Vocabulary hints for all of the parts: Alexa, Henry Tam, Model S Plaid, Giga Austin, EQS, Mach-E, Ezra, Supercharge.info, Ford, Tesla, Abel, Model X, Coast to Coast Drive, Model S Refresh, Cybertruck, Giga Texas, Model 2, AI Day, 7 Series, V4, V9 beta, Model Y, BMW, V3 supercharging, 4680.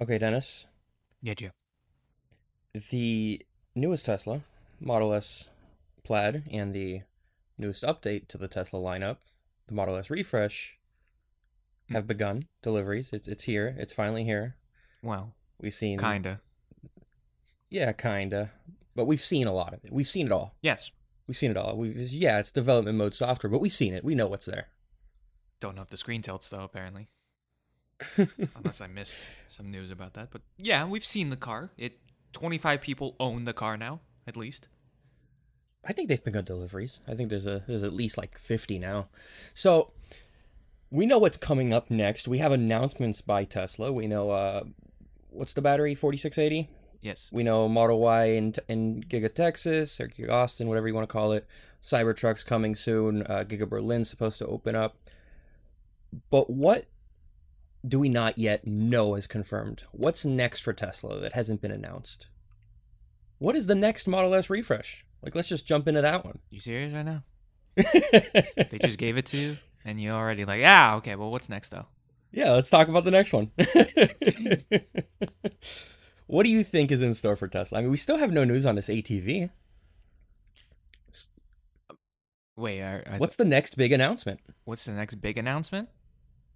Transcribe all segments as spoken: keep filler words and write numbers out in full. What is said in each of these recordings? Okay, Dennis. Yeah, Joe. The newest Tesla, Model S Plaid, and the newest update to the Tesla lineup, the Model S Refresh, have mm. begun deliveries. It's it's here. It's finally here. Well, we've seen... Kinda. Yeah, kinda. But we've seen a lot of it. We've seen it all. Yes. We've seen it all. We've Yeah, it's development mode software, but we've seen it. We know what's there. Don't know if the screen tilts, though, apparently. Unless I missed some news about that. But yeah, we've seen the car. It twenty-five people own the car now, at least. I think they've begun deliveries. I think there's a there's at least like fifty now. So we know what's coming up next. We have announcements by Tesla. We know uh, what's the battery, forty-six eighty? Yes. We know Model Y in, in Giga Texas or Giga Austin, whatever you want to call it. Cybertruck's coming soon. Uh, Giga Berlin's supposed to open up. But what do we not yet know is confirmed? What's next for Tesla that hasn't been announced? What is the next Model S Refresh? Like, let's just jump into that one. You serious right now? They just gave it to you, and you're already like, ah, okay, well, what's next, though? Yeah, let's talk about the next one. What do you think is in store for Tesla? I mean, we still have no news on this A T V. Wait, I, I, what's the next big announcement? What's the next big announcement?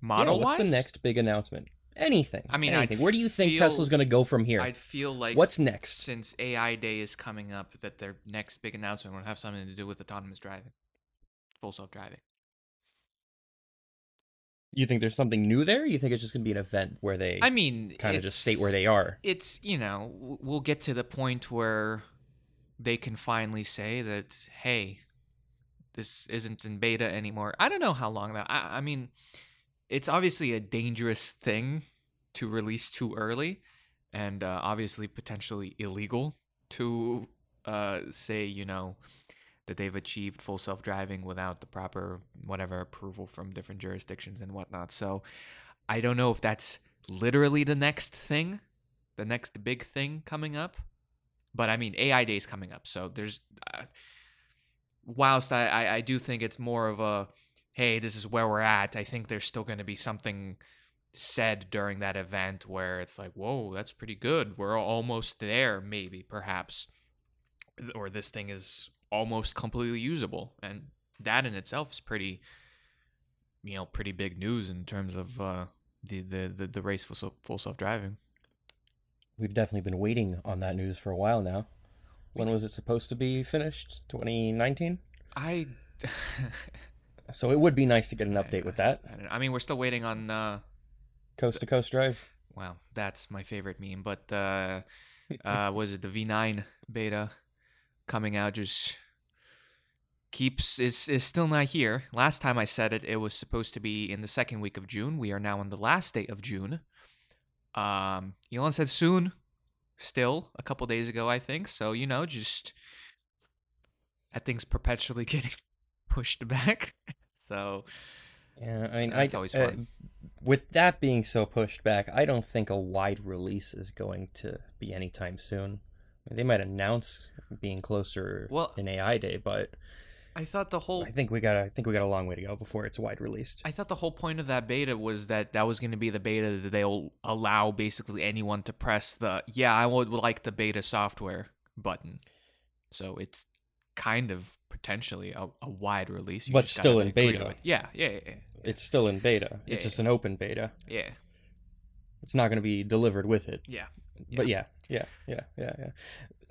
Model yeah, what's wise? The next big announcement? Anything. I mean, anything. Where do you think feel, Tesla's going to go from here? I'd feel like what's next? Since A I Day is coming up, that their next big announcement will have something to do with autonomous driving, full self-driving. You think there's something new there? You think it's just going to be an event where they I mean, kind of just state where they are? It's, you know, we'll get to the point where they can finally say that, hey, this isn't in beta anymore. I don't know how long that... I, I mean... It's obviously a dangerous thing to release too early and uh, obviously potentially illegal to uh, say, you know, that they've achieved full self-driving without the proper whatever approval from different jurisdictions and whatnot. So I don't know if that's literally the next thing, the next big thing coming up. But I mean, A I Day is coming up. So there's, uh, whilst I, I, I do think it's more of a, hey, this is where we're at, I think there's still going to be something said during that event where it's like, whoa, that's pretty good. We're almost there, maybe, perhaps. Or this thing is almost completely usable. And that in itself is pretty, you know, pretty big news in terms of uh, the, the, the, the race for full self-driving. We've definitely been waiting on that news for a while now. When was it supposed to be finished? twenty nineteen? I... So it would be nice to get an update I, with that. I, I, don't know. I mean, we're still waiting on... Uh, Coast to Coast Drive. Wow, that's my favorite meme. But uh, uh, was it the V nine beta coming out just keeps... is is still not here. Last time I said it, it was supposed to be in the second week of June. We are now on the last day of June. Um, Elon said soon, still, a couple days ago, I think. So, you know, just... that thing's perpetually getting pushed back. So yeah, I mean, it's always fun. Uh, with that being so pushed back, I don't think a wide release is going to be anytime soon. I mean, they might announce being closer well, in A I Day, but I thought the whole I think we got I think we got a long way to go before it's wide released. I thought the whole point of that beta was that that was going to be the beta that they'll allow basically anyone to press the yeah, I would like the beta software button. So it's kind of potentially a, a wide release, you but still in beta. Yeah, yeah, yeah, yeah. It's still in beta. Yeah, it's yeah. just an open beta. Yeah, it's not going to be delivered with it. Yeah, yeah. But yeah, yeah, yeah, yeah, yeah.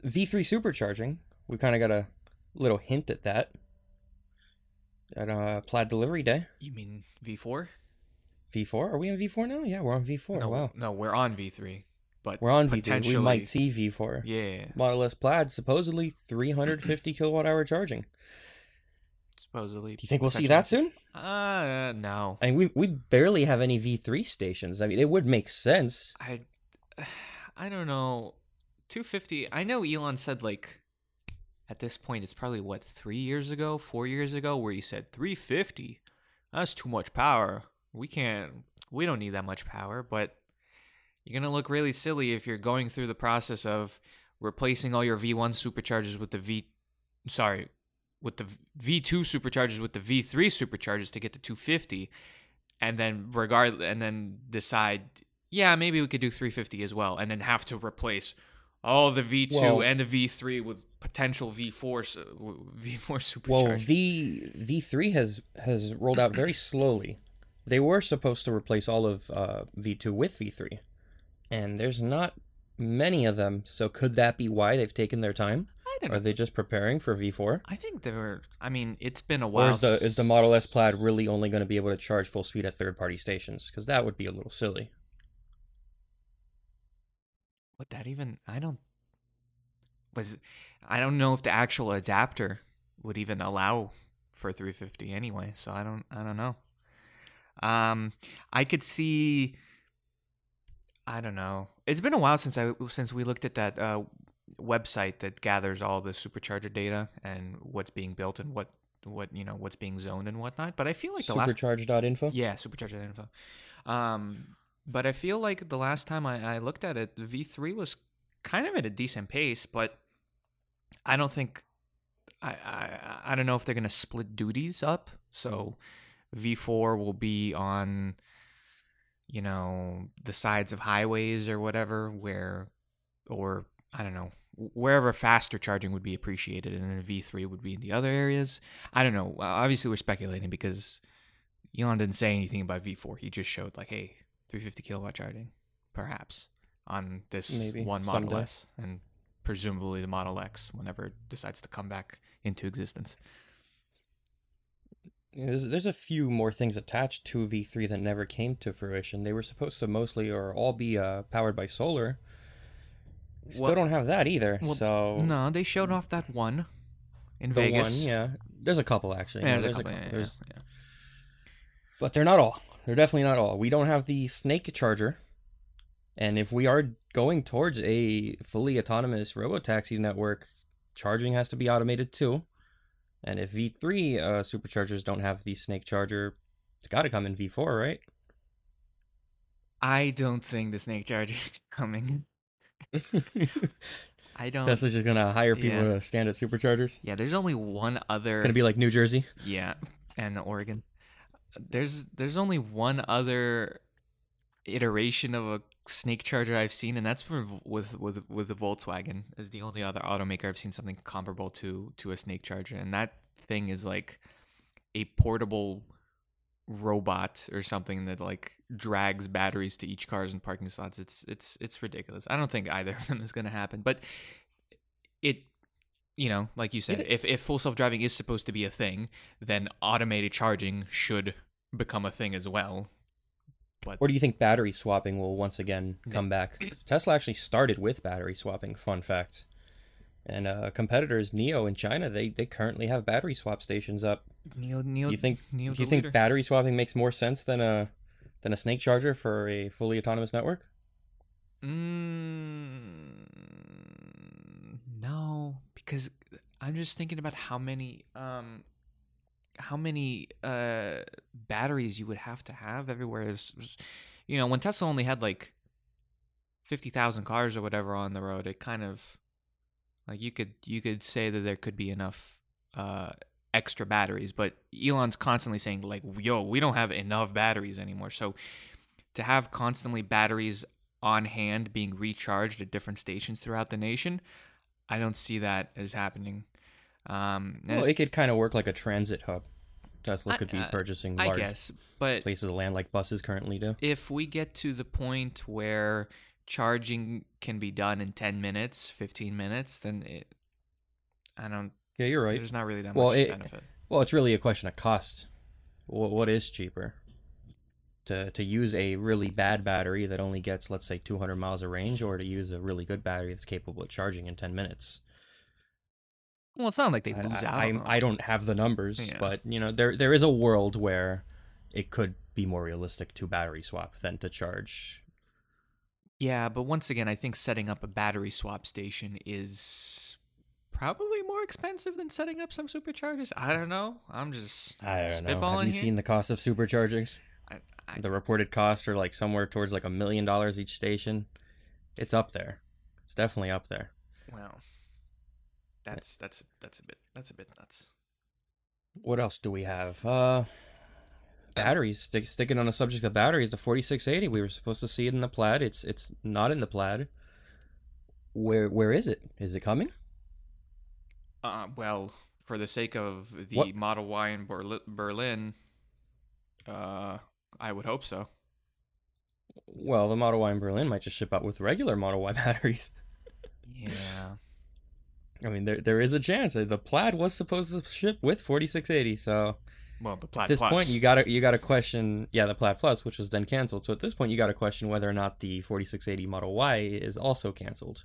V three supercharging. We kind of got a little hint at that at uh, Plaid Delivery Day. You mean V four? V four? Are we on V four now? Yeah, we're on V four. No, wow. No, we're on V three. But we're on V three. We might see V four. Yeah. Model S Plaid, supposedly three hundred fifty kilowatt hour charging. Supposedly. Do you think we'll see that soon? Uh, no. I mean, we we barely have any V three stations. I mean, it would make sense. I, I don't know. two fifty. I know Elon said, like, at this point, it's probably, what, three years ago, four years ago, where he said three fifty. That's too much power. We can't, we don't need that much power, but you're going to look really silly if you're going through the process of replacing all your V one superchargers with the V... Sorry, with the V two superchargers with the V three superchargers to get to two fifty, and then regard and then decide yeah, maybe we could do three fifty as well, and then have to replace all the V two well, and the V three with potential V four V four superchargers. Well, the V three has has rolled out very slowly. They were supposed to replace all of uh, V two with V three, and there's not many of them. So could that be why they've taken their time? I don't know. Are they just preparing for V four? I think they were. I mean, it's been a while. Or is the is the Model S Plaid really only going to be able to charge full speed at third party stations? Because that would be a little silly. Would that even? I don't. Was I don't know if the actual adapter would even allow for three fifty anyway. So I don't. I don't know. Um, I could see. I don't know. It's been a while since I since we looked at that uh, website that gathers all the supercharger data and what's being built and what what you know what's being zoned and whatnot. But I feel like the Supercharge dot info. Last... Yeah, Supercharge dot info. Um, but I feel like the last time I, I looked at it, the V three was kind of at a decent pace. But I don't think I I, I don't know if they're gonna split duties up. So V four will be on, you know, the sides of highways or whatever, where, or I don't know, wherever faster charging would be appreciated, and then V three would be in the other areas. I don't know. Obviously, we're speculating because Elon didn't say anything about V four. He just showed like, hey, three fifty kilowatt charging, perhaps, on this Maybe. one Model Someday. S, and presumably the Model X whenever it decides to come back into existence. There's, there's a few more things attached to V three that never came to fruition. They were supposed to mostly or all be uh, powered by solar. We well, still don't have that either. Well, so no, they showed off that one in the Vegas. One, yeah, there's a couple actually. Yeah, there's, there's a couple. A couple. Yeah, there's, yeah. But they're not all. They're definitely not all. We don't have the Snake Charger, and if we are going towards a fully autonomous robotaxi network, charging has to be automated too. And if V three uh, superchargers don't have the Snake Charger, it's got to come in V four, right? I don't think the Snake Charger is coming. I don't. Tesla's just going to hire people yeah. to stand at superchargers? Yeah, there's only one other. It's going to be like New Jersey? Yeah, and Oregon. There's there's only one other iteration of a Snake Charger I've seen, and that's with with with the Volkswagen. Is the only other automaker I've seen something comparable to to a Snake Charger, and that thing is like a portable robot or something that like drags batteries to each cars and parking slots. It's it's it's ridiculous. I don't think either of them is going to happen, but it, you know, like you said, if if full self-driving is supposed to be a thing, then automated charging should become a thing as well. But, or do you think battery swapping will once again come yeah. back? Tesla actually started with battery swapping, fun fact. And uh, competitors, N I O in China, they, they currently have battery swap stations up. N I O, N I O, you think, N I O do you think battery swapping makes more sense than a than a Snake Charger for a fully autonomous network? Mm, no, because I'm just thinking about how many... Um, how many uh, batteries you would have to have everywhere. Is, you know, when Tesla only had like fifty thousand cars or whatever on the road, it kind of like you could you could say that there could be enough uh, extra batteries, but Elon's constantly saying like, yo, we don't have enough batteries anymore. So to have constantly batteries on hand being recharged at different stations throughout the nation, I don't see that as happening. Um, well, it could kind of work like a transit hub. Tesla could be purchasing large I guess, but places of land like buses currently do. If we get to the point where charging can be done in ten minutes, fifteen minutes, then it, I don't... Yeah, you're right. There's not really that well, much it, benefit. Well, it's really a question of cost. What, what is cheaper? To, to use a really bad battery that only gets, let's say, two hundred miles of range, or to use a really good battery that's capable of charging in ten minutes? Well, it's not like they lose I, out. I, I don't have the numbers, yeah. but you know, there there is a world where it could be more realistic to battery swap than to charge. Yeah, but once again, I think setting up a battery swap station is probably more expensive than setting up some superchargers. I don't know. I'm just I don't spitballing know. Have you here? Seen the cost of superchargers? I, I, the reported costs are like somewhere towards like a million dollars each station. It's up there. It's definitely up there. Wow. That's that's that's a bit that's a bit nuts. What else do we have? Uh, batteries, stick, sticking on the subject of batteries, the forty-six eighty, we were supposed to see it in the Plaid. It's it's not in the Plaid. Where where is it? Is it coming? Uh, well, for the sake of the what? Model Y in Berlin, uh, I would hope so. Well, the Model Y in Berlin might just ship out with regular Model Y batteries. Yeah. I mean, there there is a chance. The Plaid was supposed to ship with forty-six eighty, so... Well, the Plaid Plus. At this Plus. point, you gotta, you gotta question... Yeah, the Plaid Plus, which was then canceled. So at this point, you gotta question whether or not the forty-six eighty Model Y is also canceled.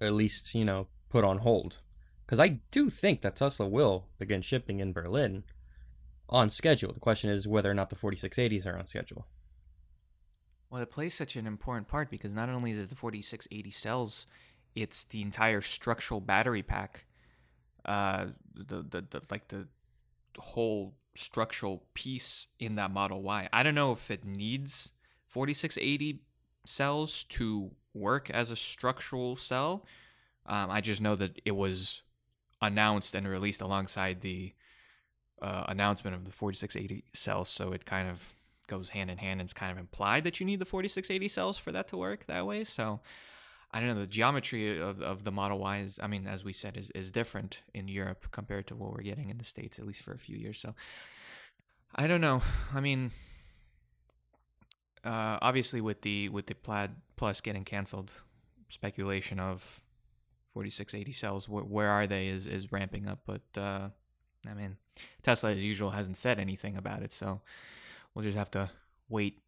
Or at least, you know, put on hold. Because I do think that Tesla will begin shipping in Berlin on schedule. The question is whether or not the forty-six eighties are on schedule. Well, it plays such an important part because not only is it the forty-six eighty cells... It's the entire structural battery pack, uh, the, the the like the whole structural piece in that Model Y. I don't know if it needs forty-six eighty cells to work as a structural cell. Um, I just know that it was announced and released alongside the uh, announcement of the forty-six eighty cells, so it kind of goes hand in hand. And it's kind of implied that you need the forty-six eighty cells for that to work that way. So. I don't know, the geometry of of the Model Y is, I mean, as we said, is, is different in Europe compared to what we're getting in the States, at least for a few years. So I don't know. I mean, uh, obviously with the with the Plaid Plus getting canceled, speculation of forty-six eighty cells, wh- where are they is, is ramping up. But, uh, I mean, Tesla, as usual, hasn't said anything about it. So we'll just have to wait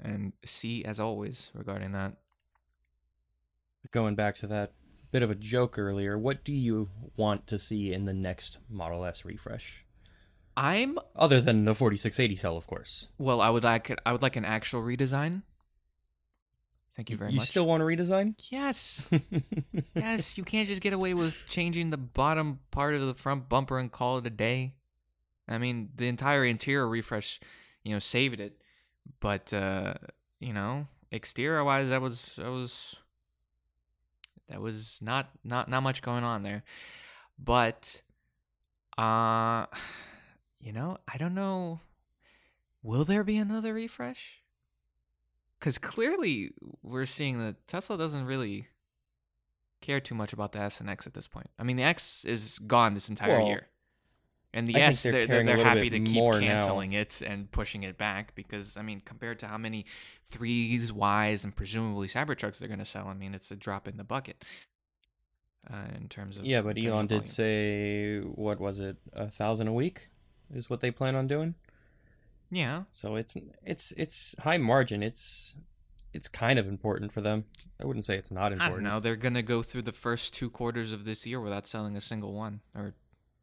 and see, as always, regarding that. Going back to that bit of a joke earlier, what do you want to see in the next Model S refresh? I'm other than the forty-six eighty cell, of course. Well, I would like I would like an actual redesign. Thank you very you much. You still want a redesign? Yes. Yes, you can't just get away with changing the bottom part of the front bumper and call it a day. I mean, the entire interior refresh, you know, saved it, but uh, you know, exterior-wise, that was that was. That was not, not not much going on there. But, uh, you know, I don't know. Will there be another refresh? Because clearly we're seeing that Tesla doesn't really care too much about the S and X at this point. I mean, the X is gone this entire well, year. And the I S, they're, they're, they're happy to keep canceling now. It and pushing it back because, I mean, compared to how many threes, Ys, and presumably Cybertrucks they're going to sell, I mean, it's a drop in the bucket uh, in terms of yeah, but Elon did say, what was it, a thousand a week is what they plan on doing? Yeah. So it's it's it's high margin. It's it's kind of important for them. I wouldn't say it's not important. I don't know. They're going to go through the first two quarters of this year without selling a single one or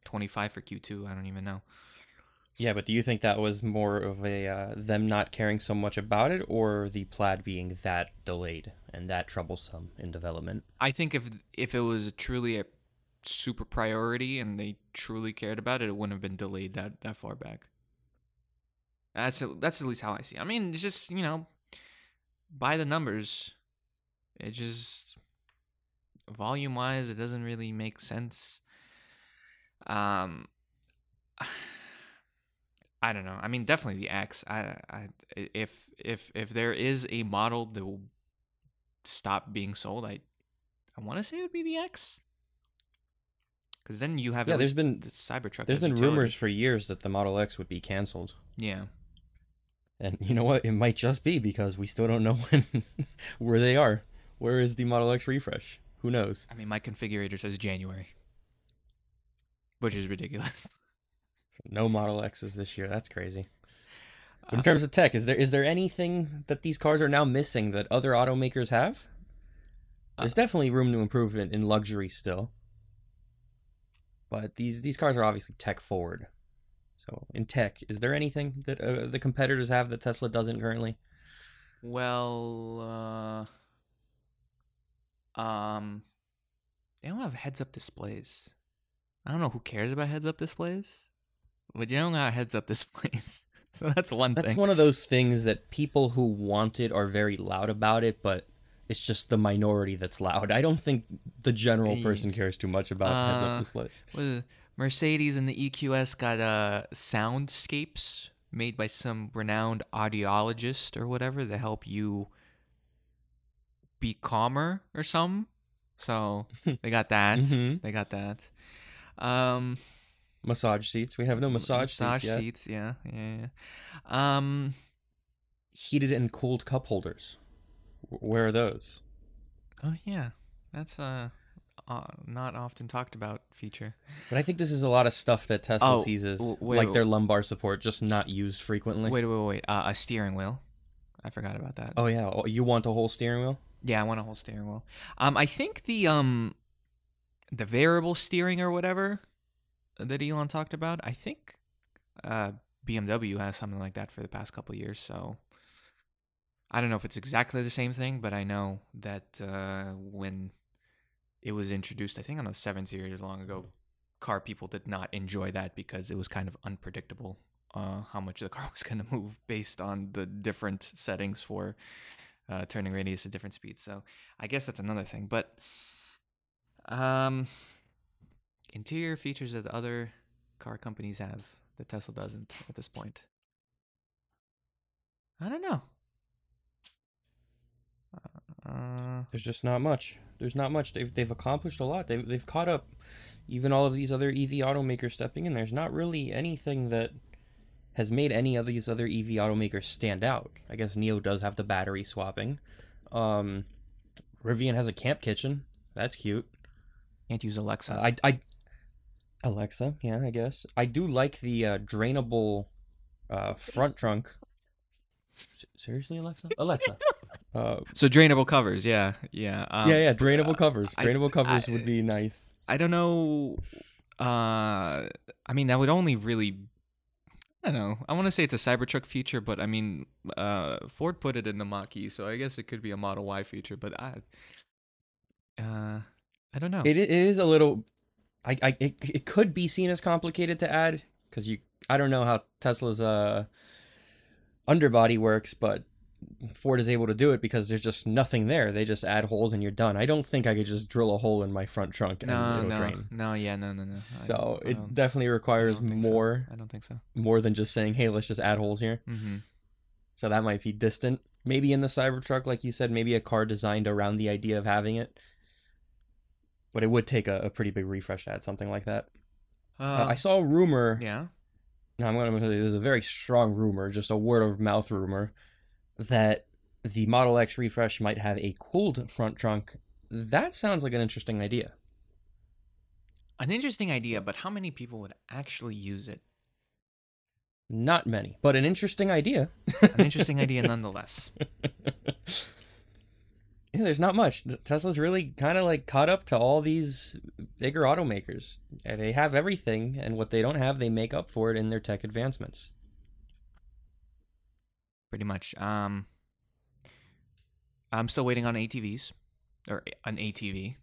twenty-five for Q two. I don't even know. Yeah, but do you think that was more of a uh, them not caring so much about it, or the Plaid being that delayed and that troublesome in development? I think if if it was truly a super priority and they truly cared about it, it wouldn't have been delayed that, that far back. That's that's at least how I see it. I mean, it's just, you know, by the numbers, it just volume-wise, it doesn't really make sense. Um, I don't know. I mean, definitely the X. I, I, if if if there is a model that will stop being sold, I, I want to say it would be the X. Because then you have yeah. There's been the Cybertruck. There's been utility. rumors for years that the Model X would be canceled. Yeah. And you know what? It might just be because we still don't know when, where they are. Where is the Model X refresh? Who knows? I mean, my configurator says January. Which is ridiculous. No Model X's this year. That's crazy. In uh, terms of tech, is there is there anything that these cars are now missing that other automakers have? There's uh, definitely room to improve in, in luxury still. But these, these cars are obviously tech forward. So in tech, is there anything that uh, the competitors have that Tesla doesn't currently? Well, uh, um, they don't have heads-up displays. I don't know who cares about heads-up displays, but you don't have heads-up displays, so that's one that's thing. That's one of those things that people who want it are very loud about it, but it's just the minority that's loud. I don't think the general person cares too much about uh, heads-up displays. Mercedes and the E Q S got uh, soundscapes made by some renowned audiologist or whatever to help you be calmer or something. So they got that. mm-hmm. They got that. Um, massage seats. We have no massage seats Massage seats, seats yeah. yeah. yeah. Um, heated and cooled cup holders. Where are those? Oh, yeah. That's a uh, not often talked about feature. But I think this is a lot of stuff that Tesla oh, sees as wait, like wait, their lumbar support, just not used frequently. Wait, wait, wait. Uh, a steering wheel. I forgot about that. Oh, yeah. You want a whole steering wheel? Yeah, I want a whole steering wheel. Um, I think the um, the variable steering or whatever that Elon talked about, I think uh, B M W has something like that for the past couple of years, so... I don't know if it's exactly the same thing, but I know that uh, when it was introduced, I think on the seven series long ago, car people did not enjoy that because it was kind of unpredictable uh, how much the car was going to move based on the different settings for uh, turning radius at different speeds. So I guess that's another thing. But um, interior features that other car companies have that Tesla doesn't at this point. I don't know. Uh, There's just not much. There's not much. They've they've accomplished a lot. They've they've caught up. Even all of these other E V automakers stepping in. There's not really anything that has made any of these other E V automakers stand out. I guess N I O does have the battery swapping. Um, Rivian has a camp kitchen. That's cute. Can't use Alexa. Uh, I I Alexa. Yeah, I guess I do like the uh, drainable uh, front trunk. Seriously, Alexa? Alexa. Uh, so drainable covers, yeah, yeah, um, yeah, yeah. Drainable uh, covers, drainable I, covers I, would be nice. I don't know. Uh, I mean, that would only really. I don't know. I want to say it's a Cybertruck feature, but I mean, uh, Ford put it in the Mach-E, so I guess it could be a Model Y feature. But I, uh, I don't know. It it is a little. I I it it could be seen as complicated to add because you. I don't know how Tesla's uh. underbody works, but Ford is able to do it because there's just nothing there. They just add holes and you're done. I don't think I could just drill a hole in my front trunk and no, it'll no, drain. No, yeah, no, no, no. So I, I it definitely requires I more. So. I don't think so. More than just saying, hey, let's just add holes here. Mm-hmm. So that might be distant. Maybe in the Cybertruck, like you said, maybe a car designed around the idea of having it. But it would take a, a pretty big refresh to add something like that. Uh, uh, I saw a rumor. Yeah. Now, I'm going to tell you, there's a very strong rumor, just a word-of-mouth rumor, that the Model X refresh might have a cooled front trunk. That sounds like an interesting idea. An interesting idea, but how many people would actually use it? Not many, but an interesting idea. An interesting idea nonetheless. Yeah, there's not much. Tesla's really kind of like caught up to all these bigger automakers. They have everything, and what they don't have, they make up for it in their tech advancements. Pretty much. Um, I'm still waiting on A T Vs, or an A T V.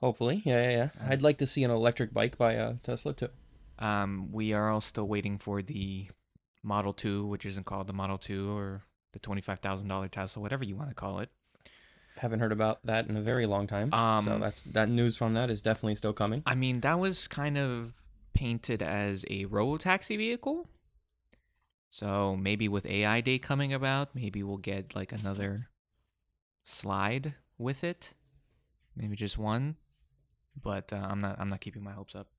Hopefully, yeah, yeah, yeah. Um, I'd like to see an electric bike by uh, Tesla, too. Um, we are all still waiting for the Model two, which isn't called the Model two, or the twenty-five thousand dollars Tesla, whatever you want to call it. Haven't heard about that in a very long time. Um, so that's that news from that is definitely still coming. I mean, that was kind of painted as a robo-taxi vehicle. So maybe with A I Day coming about, maybe we'll get like another slide with it. Maybe just one. But uh, I'm not I'm not keeping my hopes up.